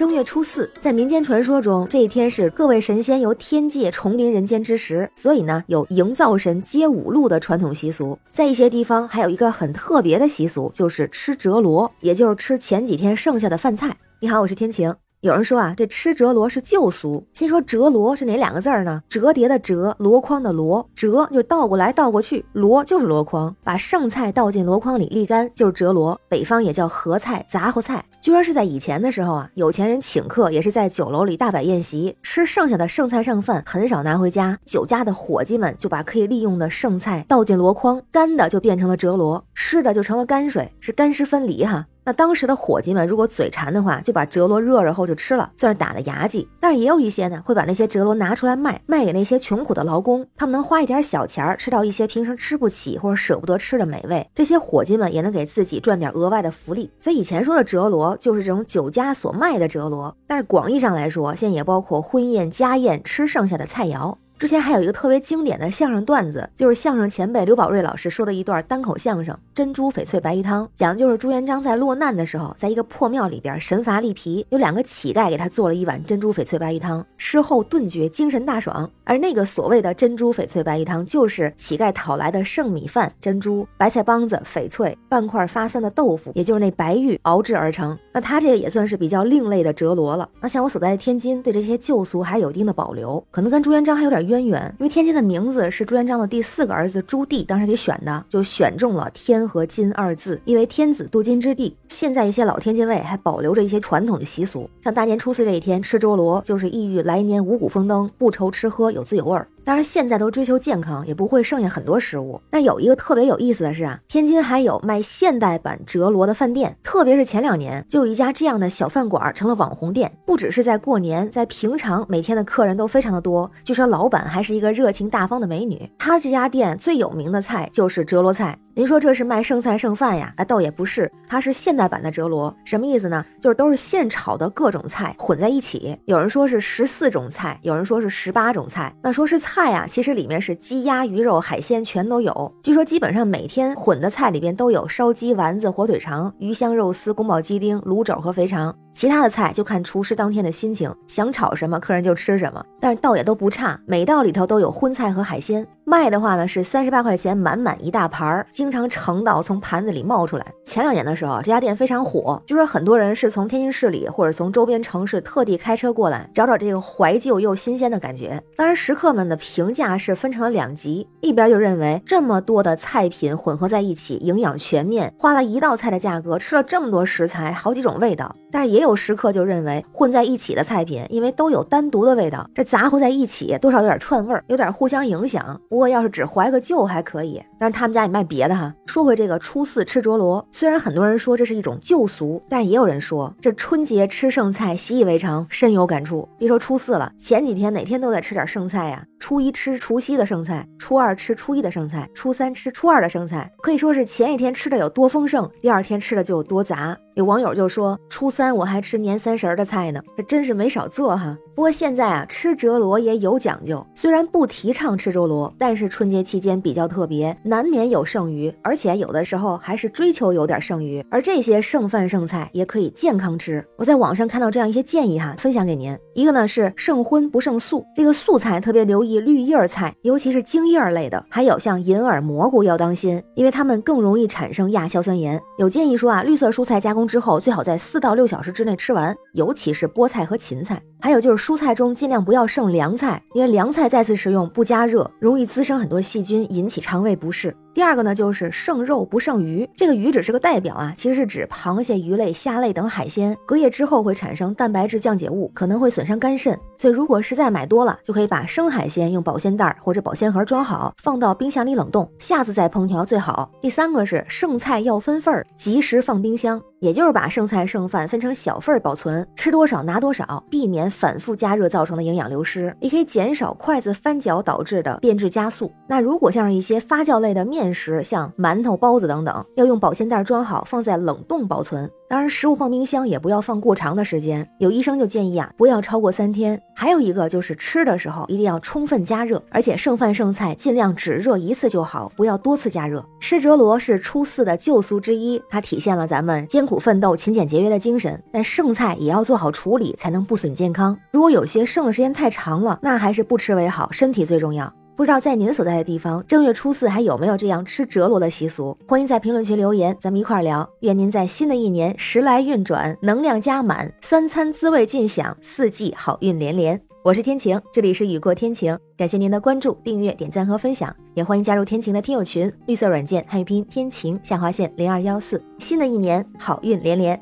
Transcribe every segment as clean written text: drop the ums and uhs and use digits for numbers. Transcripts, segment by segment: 正月初四，在民间传说中，这一天是各位神仙由天界重临人间之时，所以呢，有迎灶神接五路的传统习俗。在一些地方还有一个很特别的习俗，就是吃折罗，也就是吃前几天剩下的饭菜。你好，我是天晴。有人说啊，这吃折罗是旧俗。先说折罗是哪两个字呢？折叠的折，箩筐的箩，折就是倒过来倒过去，箩就是箩筐，把剩菜倒进箩筐里沥干就是折罗。北方也叫合菜、杂烩菜。据说是在以前的时候啊，有钱人请客也是在酒楼里大摆宴席，吃剩下的剩菜剩饭很少拿回家，酒家的伙计们就把可以利用的剩菜倒进箩筐，干的就变成了折罗，湿的就成了泔水，是干湿分离哈。那当时的伙计们如果嘴馋的话，就把折罗热热后就吃了，算是打了牙祭。但是也有一些呢，会把那些折罗拿出来卖，卖给那些穷苦的劳工，他们能花一点小钱吃到一些平时吃不起或者舍不得吃的美味，这些伙计们也能给自己赚点额外的福利。所以以前说的折罗就是这种酒家所卖的折罗，但是广义上来说，现在也包括婚宴、家宴吃剩下的菜肴。之前还有一个特别经典的相声段子，就是相声前辈刘宝瑞老师说的一段单口相声《珍珠翡翠白鱼汤》，讲的就是朱元璋在落难的时候，在一个破庙里边神乏力疲，有两个乞丐给他做了一碗珍珠翡翠白鱼汤，吃后顿觉精神大爽。而那个所谓的珍珠翡翠白鱼汤，就是乞丐讨来的剩米饭、珍珠、白菜帮子、翡翠、半块发酸的豆腐，也就是那白玉熬制而成。那他这个也算是比较另类的折罗了。那像我所在的天津，对这些旧俗还是有一定的保留，可能跟朱元璋还有点渊源，因为天津的名字是朱元璋的第4个儿子朱棣当时给选的，就选中了天和津二字，因为天子镀金之地。现在一些老天津卫还保留着一些传统的习俗，像大年初四这一天吃折罗，就是意欲来年五谷丰登，不愁吃喝，有滋有味。当然现在都追求健康，也不会剩下很多食物。但有一个特别有意思的是啊，天津还有卖现代版折罗的饭店，特别是前2年就有一家这样的小饭馆成了网红店，不只是在过年，在平常每天的客人都非常的多，据说老板还是一个热情大方的美女。她这家店最有名的菜就是折罗菜。您说这是卖剩菜剩饭呀？倒也不是，它是现代版的折罗。什么意思呢？就是都是现炒的各种菜混在一起，有人说是14种菜，有人说是18种菜。那说是菜啊，其实里面是鸡鸭鱼肉海鲜全都有。据说基本上每天混的菜里边都有烧鸡、丸子、火腿肠、鱼香肉丝、宫保鸡丁、卤肘和肥肠，其他的菜就看厨师当天的心情，想炒什么客人就吃什么，但是倒也都不差，每道里头都有荤菜和海鲜。卖的话呢是38块钱满满一大盘，经常盛到从盘子里冒出来。前2年的时候，这家店非常火，就是很多人是从天津市里或者从周边城市特地开车过来，找找这个怀旧又新鲜的感觉。当然食客们的评价是分成了2级，一边就认为这么多的菜品混合在一起，营养全面，花了一道菜的价格吃了这么多食材，好几种味道。但是也有食客就认为混在一起的菜品，因为都有单独的味道，这杂混在一起多少有点串味，有点互相影响，不过要是只怀个旧还可以。但是他们家也卖别的哈。说回这个初四吃折罗，虽然很多人说这是一种旧俗，但是也有人说这春节吃剩菜习以为常，深有感触。别说初四了，前几天哪天都得吃点剩菜呀。初一吃除夕的剩菜，初二吃初一的剩菜，初三吃初二的剩菜，可以说是前一天吃的有多丰盛，第二天吃的就有多杂。有网友就说，初3我还吃年30的菜呢，这真是没少做哈。不过现在啊，吃折罗也有讲究，虽然不提倡吃折罗，但是春节期间比较特别，难免有剩余，而且有的时候还是追求有点剩余，而这些剩饭剩菜也可以健康吃。我在网上看到这样一些建议哈，分享给您。一个呢是剩荤不剩素，这个素菜特别留意绿叶菜，尤其是茎叶类的，还有像银耳、蘑菇要当心，因为它们更容易产生亚硝酸盐。有建议说啊，绿色蔬菜加工之后最好在4到6小时之内吃完，尤其是菠菜和芹菜。还有就是蔬菜中尽量不要剩凉菜，因为凉菜再次食用不加热，容易滋生很多细菌，引起肠胃不适。第二个呢就是剩肉不剩鱼，这个鱼只是个代表啊，其实是指螃蟹、鱼类、虾类等海鲜，隔夜之后会产生蛋白质降解物，可能会损伤肝肾，所以如果实在买多了，就可以把生海鲜用保鲜袋或者保鲜盒装好，放到冰箱里冷冻，下次再烹调最好。第3个是剩菜要分份，及时放冰箱，也就是把剩菜剩饭分成小份保存，吃多少拿多少，避免反复加热造成的营养流失，也可以减少筷子翻搅导致的变质加速。那如果像是一些发酵类的面面食像馒头、包子等等，要用保鲜袋装好，放在冷冻保存。当然，食物放冰箱也不要放过长的时间，有医生就建议啊，不要超过3天。还有一个就是吃的时候一定要充分加热，而且剩饭剩菜尽量只热一次就好，不要多次加热。吃折罗是初四的旧俗之一，它体现了咱们艰苦奋斗、勤俭节约的精神，但剩菜也要做好处理，才能不损健康。如果有些剩的时间太长了，那还是不吃为好，身体最重要。不知道在您所在的地方，正月初四还有没有这样吃折罗的习俗？欢迎在评论区留言，咱们一块儿聊。愿您在新的一年时来运转，能量加满，三餐滋味尽享，四季好运连连。我是天晴，这里是雨过天晴，感谢您的关注、订阅、点赞和分享，也欢迎加入天晴的听友群，绿色软件汉语拼天晴下划线0214。新的一年好运连连，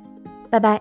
拜拜。